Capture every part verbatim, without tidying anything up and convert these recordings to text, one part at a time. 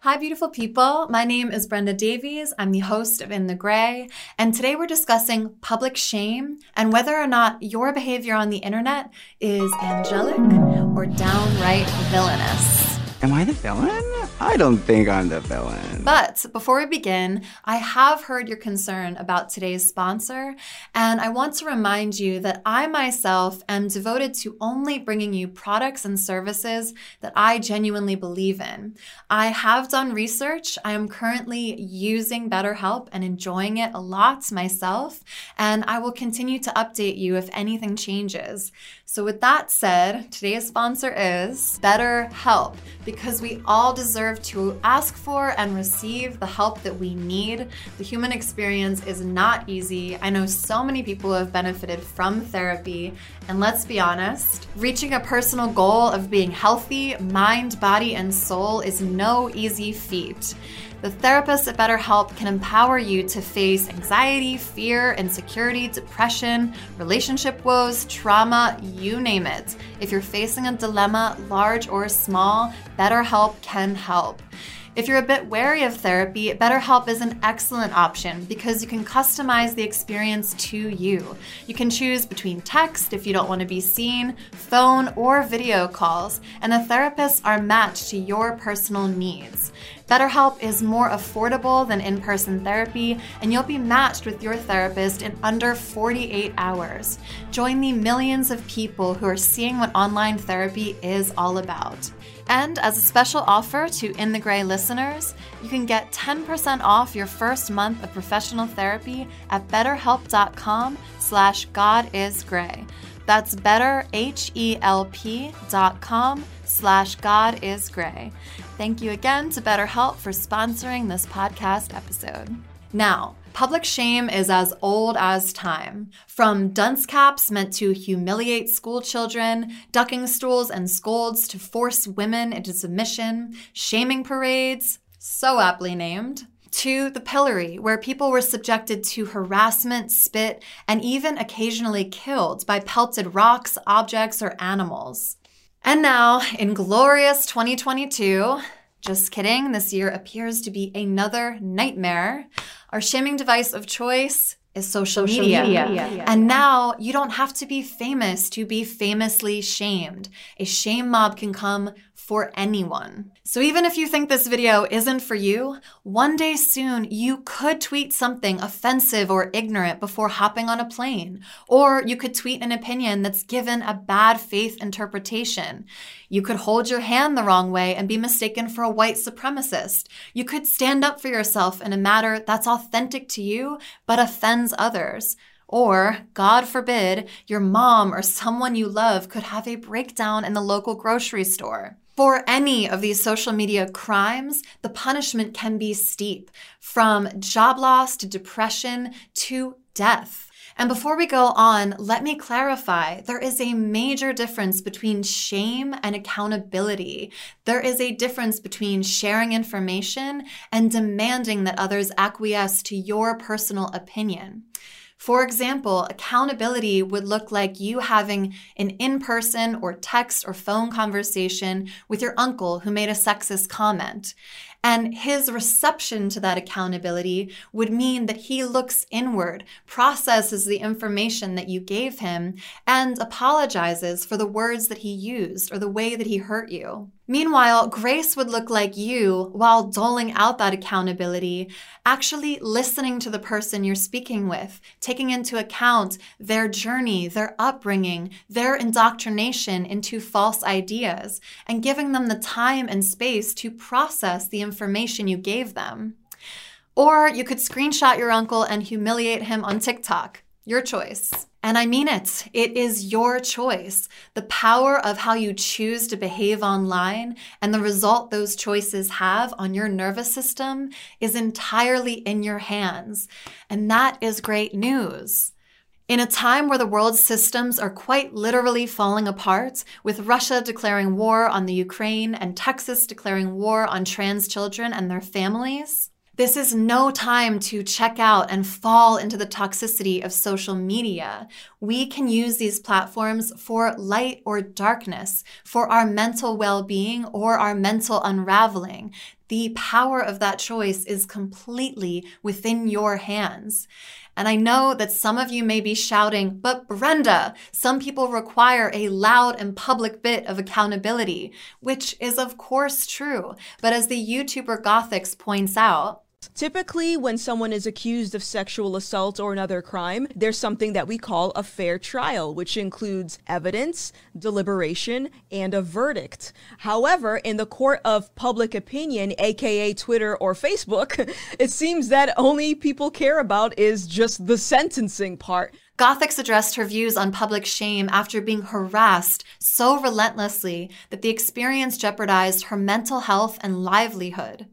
Hi, beautiful people. My name is Brenda Davies. I'm the host of In the Gray, and today we're discussing public shame and whether or not your behavior on the internet is angelic or downright villainous. Am I the villain? I don't think I'm the villain. But before we begin, I have heard your concern about today's sponsor, and I want to remind you that I myself am devoted to only bringing you products and services that I genuinely believe in. I have done research. I am currently using BetterHelp and enjoying it a lot myself, and I will continue to update you if anything changes. So with that said, today's sponsor is BetterHelp, because we all deserve to ask for and receive the help that we need. The human experience is not easy. I know so many people have benefited from therapy, and let's be honest, reaching a personal goal of being healthy, mind, body, and soul is no easy feat. The therapists at BetterHelp can empower you to face anxiety, fear, insecurity, depression, relationship woes, trauma, you name it. If you're facing a dilemma, large or small, BetterHelp can help. If you're a bit wary of therapy, BetterHelp is an excellent option because you can customize the experience to you. You can choose between text if you don't want to be seen, phone, or video calls, and the therapists are matched to your personal needs. BetterHelp is more affordable than in-person therapy, and you'll be matched with your therapist in under forty-eight hours. Join the millions of people who are seeing what online therapy is all about. And as a special offer to In the Gray listeners, you can get ten percent off your first month of professional therapy at betterhelp.com slash godisgray. That's betterhelp.com slash godisgray. Thank you again to BetterHelp for sponsoring this podcast episode. Now, public shame is as old as time. From dunce caps meant to humiliate school children, ducking stools and scolds to force women into submission, shaming parades, so aptly named, to the pillory, where people were subjected to harassment, spit, and even occasionally killed by pelted rocks, objects, or animals. And now, in glorious twenty twenty-two, just kidding, this year appears to be another nightmare. Our shaming device of choice is social, social media. media. And now you don't have to be famous to be famously shamed. A shame mob can come for anyone. So even if you think this video isn't for you, one day soon you could tweet something offensive or ignorant before hopping on a plane. Or you could tweet an opinion that's given a bad faith interpretation. You could hold your hand the wrong way and be mistaken for a white supremacist. You could stand up for yourself in a matter that's authentic to you but offends others. Or, God forbid, your mom or someone you love could have a breakdown in the local grocery store. For any of these social media crimes, the punishment can be steep, from job loss to depression to death. And before we go on, let me clarify, there is a major difference between shame and accountability. There is a difference between sharing information and demanding that others acquiesce to your personal opinion. For example, accountability would look like you having an in-person or text or phone conversation with your uncle who made a sexist comment. And his reception to that accountability would mean that he looks inward, processes the information that you gave him, and apologizes for the words that he used or the way that he hurt you. Meanwhile, grace would look like you, while doling out that accountability, actually listening to the person you're speaking with, taking into account their journey, their upbringing, their indoctrination into false ideas, and giving them the time and space to process the information you gave them. Or you could screenshot your uncle and humiliate him on TikTok. Your choice. And I mean it. It is your choice. The power of how you choose to behave online and the result those choices have on your nervous system is entirely in your hands. And that is great news. In a time where the world's systems are quite literally falling apart, with Russia declaring war on the Ukraine and Texas declaring war on trans children and their families, this is no time to check out and fall into the toxicity of social media. We can use these platforms for light or darkness, for our mental well-being or our mental unraveling. The power of that choice is completely within your hands. And I know that some of you may be shouting, but Brenda, some people require a loud and public bit of accountability, which is of course true. But as the YouTuber Gothics points out, typically, when someone is accused of sexual assault or another crime, there's something that we call a fair trial, which includes evidence, deliberation, and a verdict. However, in the court of public opinion, aka Twitter or Facebook, it seems that only people care about is just the sentencing part. Gothics addressed her views on public shame after being harassed so relentlessly that the experience jeopardized her mental health and livelihood.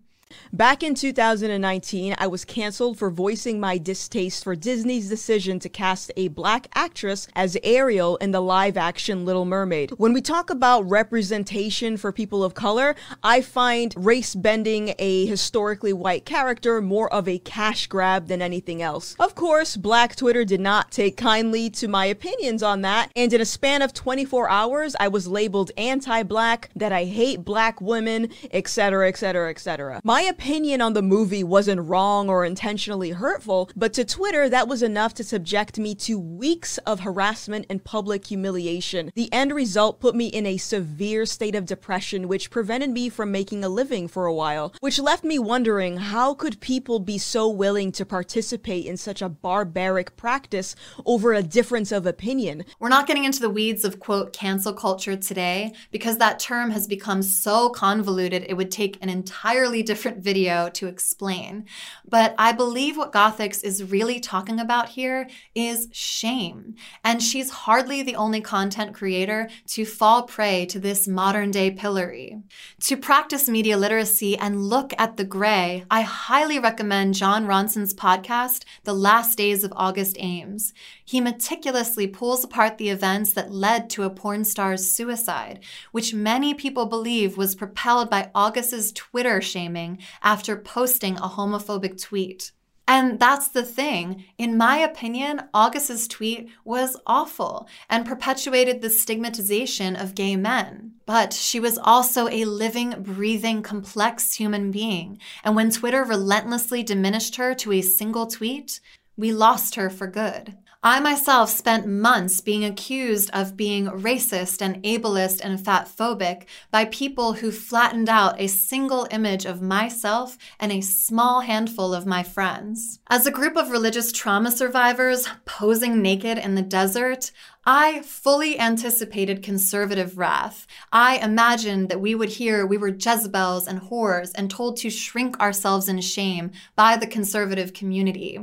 Back in two thousand nineteen, I was canceled for voicing my distaste for Disney's decision to cast a black actress as Ariel in the live-action Little Mermaid. When we talk about representation for people of color, I find race-bending a historically white character more of a cash grab than anything else. Of course, Black Twitter did not take kindly to my opinions on that, and in a span of twenty-four hours, I was labeled anti-black, that I hate black women, et cetera, et cetera, et cetera. My opinion on the movie wasn't wrong or intentionally hurtful, but to Twitter, that was enough to subject me to weeks of harassment and public humiliation. The end result put me in a severe state of depression, which prevented me from making a living for a while, which left me wondering, how could people be so willing to participate in such a barbaric practice over a difference of opinion? We're not getting into the weeds of, quote, cancel culture today, because that term has become so convoluted it would take an entirely different video to explain. But I believe what Gothics is really talking about here is shame. And she's hardly the only content creator to fall prey to this modern day pillory. To practice media literacy and look at the gray, I highly recommend John Ronson's podcast, The Last Days of August Ames. He meticulously pulls apart the events that led to a porn star's suicide, which many people believe was propelled by August's Twitter shaming after posting a homophobic tweet. And that's the thing. In my opinion, August's tweet was awful and perpetuated the stigmatization of gay men. But she was also a living, breathing, complex human being. And when Twitter relentlessly diminished her to a single tweet, we lost her for good. I myself spent months being accused of being racist and ableist and fatphobic by people who flattened out a single image of myself and a small handful of my friends. As a group of religious trauma survivors posing naked in the desert, I fully anticipated conservative wrath. I imagined that we would hear we were Jezebels and whores and told to shrink ourselves in shame by the conservative community.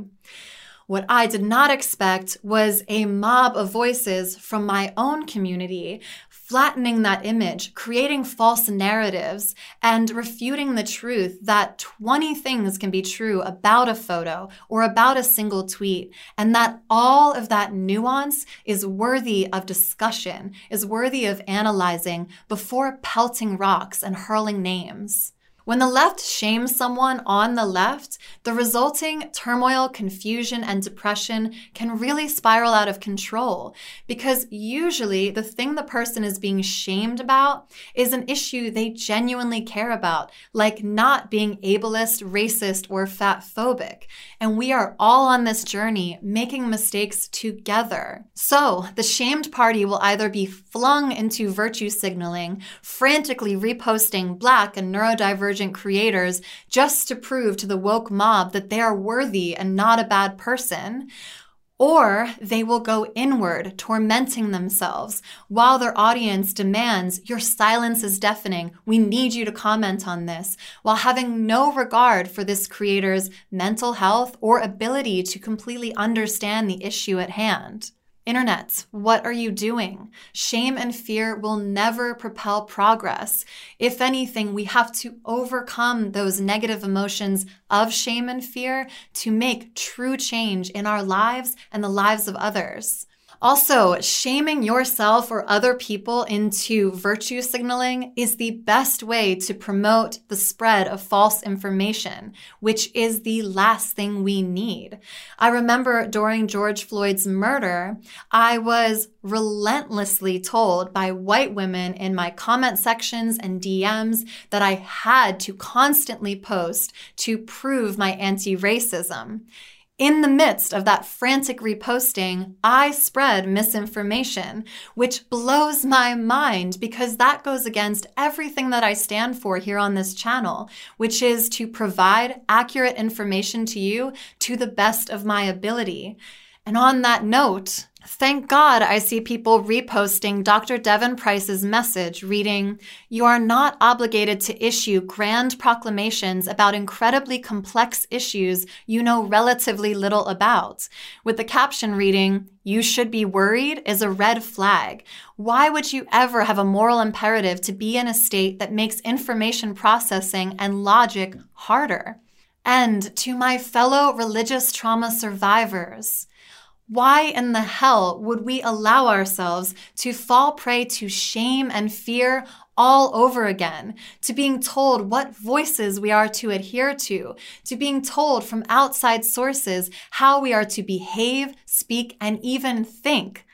What I did not expect was a mob of voices from my own community flattening that image, creating false narratives, and refuting the truth that twenty things can be true about a photo or about a single tweet, and that all of that nuance is worthy of discussion, is worthy of analyzing before pelting rocks and hurling names. When the left shames someone on the left, the resulting turmoil, confusion, and depression can really spiral out of control, because usually the thing the person is being shamed about is an issue they genuinely care about, like not being ableist, racist, or fatphobic. And we are all on this journey making mistakes together. So the shamed party will either be flung into virtue signaling, frantically reposting Black and neurodivergent creators just to prove to the woke mob that they are worthy and not a bad person, or they will go inward, tormenting themselves, while their audience demands, "Your silence is deafening. We need you to comment on this," while having no regard for this creator's mental health or ability to completely understand the issue at hand. Internet, what are you doing? Shame and fear will never propel progress. If anything, we have to overcome those negative emotions of shame and fear to make true change in our lives and the lives of others. Also, shaming yourself or other people into virtue signaling is the best way to promote the spread of false information, which is the last thing we need. I remember during George Floyd's murder, I was relentlessly told by white women in my comment sections and D Ms that I had to constantly post to prove my anti-racism. In the midst of that frantic reposting, I spread misinformation, which blows my mind because that goes against everything that I stand for here on this channel, which is to provide accurate information to you to the best of my ability. And on that note, thank God I see people reposting Doctor Devin Price's message reading, "You are not obligated to issue grand proclamations about incredibly complex issues you know relatively little about," with the caption reading, "You should be worried is a red flag. Why would you ever have a moral imperative to be in a state that makes information processing and logic harder?" And to my fellow religious trauma survivors, why in the hell would we allow ourselves to fall prey to shame and fear all over again, to being told what voices we are to adhere to, to being told from outside sources how we are to behave, speak, and even think?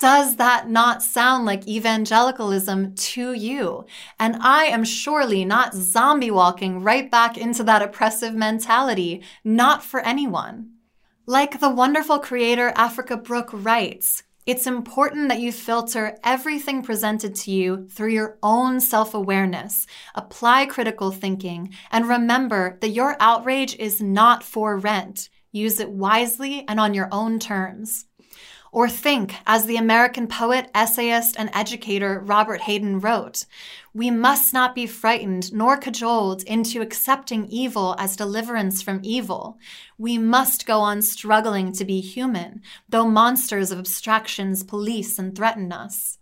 Does that not sound like evangelicalism to you? And I am surely not zombie walking right back into that oppressive mentality, not for anyone. Like the wonderful creator Africa Brooke writes, "It's important that you filter everything presented to you through your own self-awareness, apply critical thinking, and remember that your outrage is not for rent. Use it wisely and on your own terms." Or think, as the American poet, essayist, and educator Robert Hayden wrote, "We must not be frightened nor cajoled into accepting evil as deliverance from evil. We must go on struggling to be human, though monsters of abstractions police and threaten us."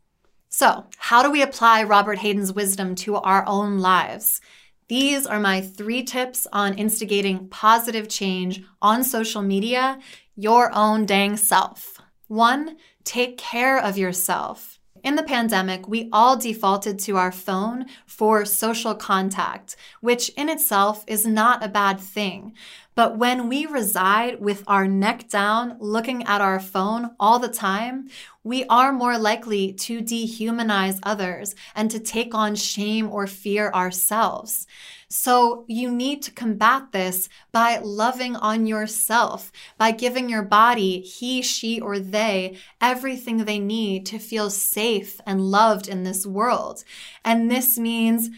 So, how do we apply Robert Hayden's wisdom to our own lives? These are my three tips on instigating positive change on social media, your own dang self. One, take care of yourself. In the pandemic, we all defaulted to our phone for social contact, which in itself is not a bad thing. But when we reside with our neck down, looking at our phone all the time, we are more likely to dehumanize others and to take on shame or fear ourselves. So you need to combat this by loving on yourself, by giving your body, he, she, or they, everything they need to feel safe and loved in this world. And this means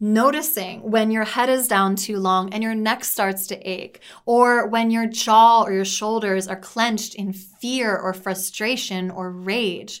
noticing when your head is down too long and your neck starts to ache, or when your jaw or your shoulders are clenched in fear or frustration or rage.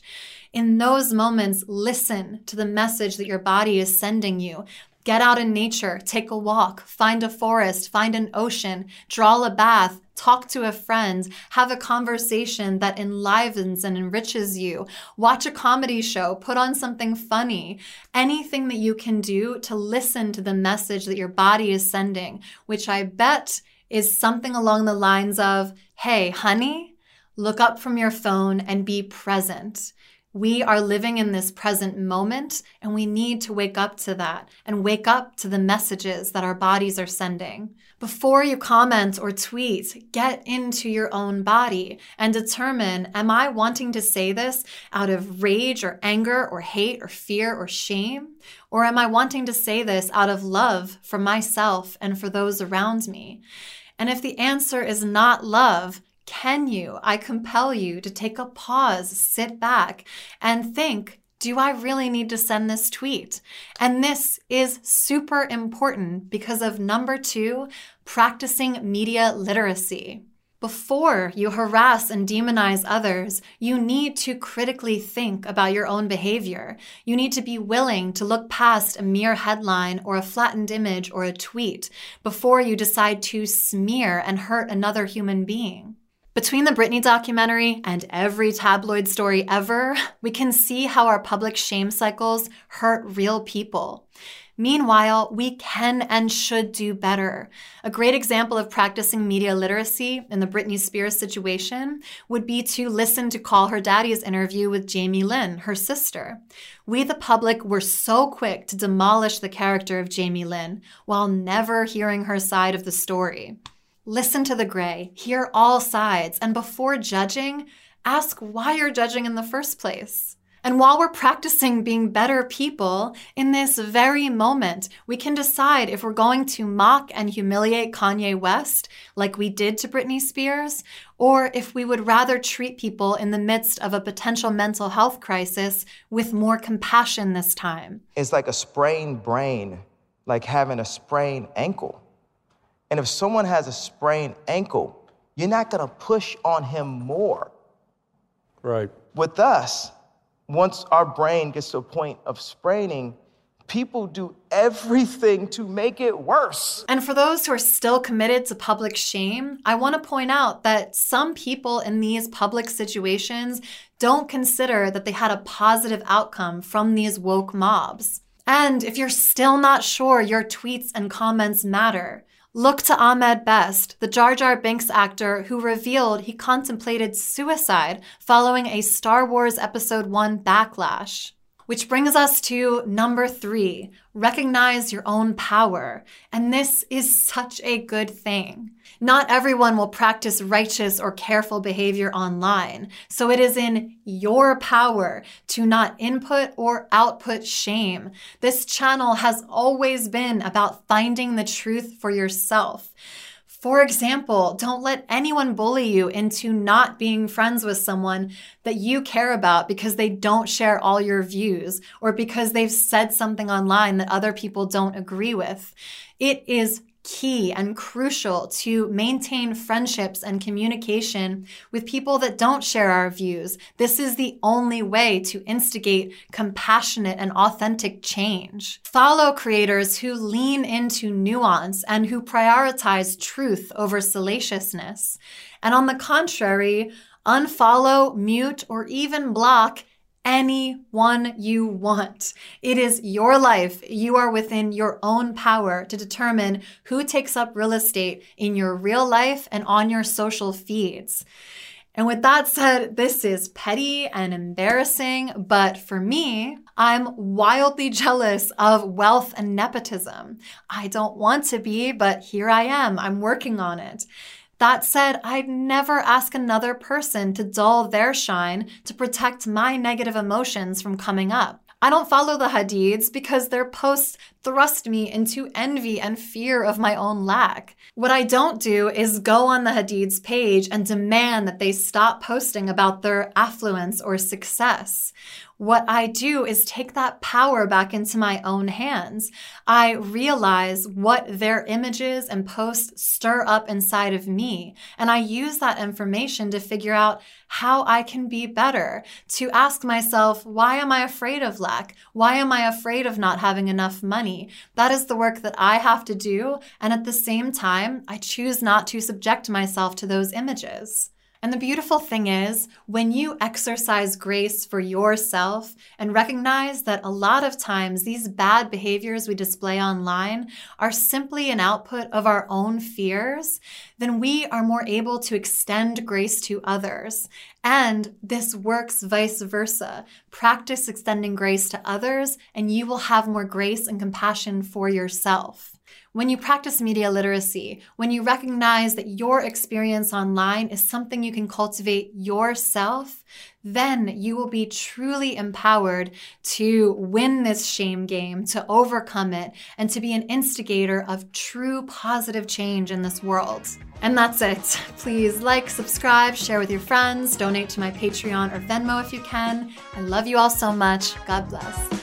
In those moments, listen to the message that your body is sending you. Get out in nature, take a walk, find a forest, find an ocean, draw a bath, talk to a friend, have a conversation that enlivens and enriches you, watch a comedy show, put on something funny, anything that you can do to listen to the message that your body is sending, which I bet is something along the lines of, "Hey, honey, look up from your phone and be present. We are living in this present moment, and we need to wake up to that and wake up to the messages that our bodies are sending. Before you comment or tweet, get into your own body and determine, am I wanting to say this out of rage or anger or hate or fear or shame? Or am I wanting to say this out of love for myself and for those around me? And if the answer is not love, can you? I compel you to take a pause, sit back, and think, do I really need to send this tweet? And this is super important because of number two, practicing media literacy. Before you harass and demonize others, you need to critically think about your own behavior. You need to be willing to look past a mere headline or a flattened image or a tweet before you decide to smear and hurt another human being. Between the Britney documentary and every tabloid story ever, we can see how our public shame cycles hurt real people. Meanwhile, we can and should do better. A great example of practicing media literacy in the Britney Spears situation would be to listen to Call Her Daddy's interview with Jamie Lynn, her sister. We, the public, were so quick to demolish the character of Jamie Lynn while never hearing her side of the story. Listen to the gray, hear all sides, and before judging, ask why you're judging in the first place. And while we're practicing being better people, in this very moment, we can decide if we're going to mock and humiliate Kanye West, like we did to Britney Spears, or if we would rather treat people in the midst of a potential mental health crisis with more compassion this time. It's like a sprained brain, like having a sprained ankle. And if someone has a sprained ankle, you're not going to push on him more. Right. With us, once our brain gets to a point of spraining, people do everything to make it worse. And for those who are still committed to public shame, I want to point out that some people in these public situations don't consider that they had a positive outcome from these woke mobs. And if you're still not sure your tweets and comments matter, look to Ahmed Best, the Jar Jar Binks actor who revealed he contemplated suicide following a Star Wars Episode one backlash. Which brings us to number three, recognize your own power. And this is such a good thing. Not everyone will practice righteous or careful behavior online, so it is in your power to not input or output shame. This channel has always been about finding the truth for yourself. For example, don't let anyone bully you into not being friends with someone that you care about because they don't share all your views or because they've said something online that other people don't agree with. It is key and crucial to maintain friendships and communication with people that don't share our views. This is the only way to instigate compassionate and authentic change. Follow creators who lean into nuance and who prioritize truth over salaciousness. And on the contrary, unfollow, mute, or even block anyone you want. It is your life. You are within your own power to determine who takes up real estate in your real life and on your social feeds. And with that said, this is petty and embarrassing, but for me, I'm wildly jealous of wealth and nepotism. I don't want to be, but here I am. I'm working on it. That said, I'd never ask another person to dull their shine to protect my negative emotions from coming up. I don't follow the Hadids because their posts thrust me into envy and fear of my own lack. What I don't do is go on the Hadids' page and demand that they stop posting about their affluence or success. What I do is take that power back into my own hands. I realize what their images and posts stir up inside of me, and I use that information to figure out how I can be better, to ask myself, why am I afraid of lack? Why am I afraid of not having enough money? That is the work that I have to do, and at the same time, I choose not to subject myself to those images. And the beautiful thing is, when you exercise grace for yourself and recognize that a lot of times these bad behaviors we display online are simply an output of our own fears, then we are more able to extend grace to others. And this works vice versa. Practice extending grace to others, and you will have more grace and compassion for yourself. When you practice media literacy, when you recognize that your experience online is something you can cultivate yourself, then you will be truly empowered to win this shame game, to overcome it, and to be an instigator of true positive change in this world. And that's it. Please like, subscribe, share with your friends, donate to my Patreon or Venmo if you can. I love you all so much. God bless.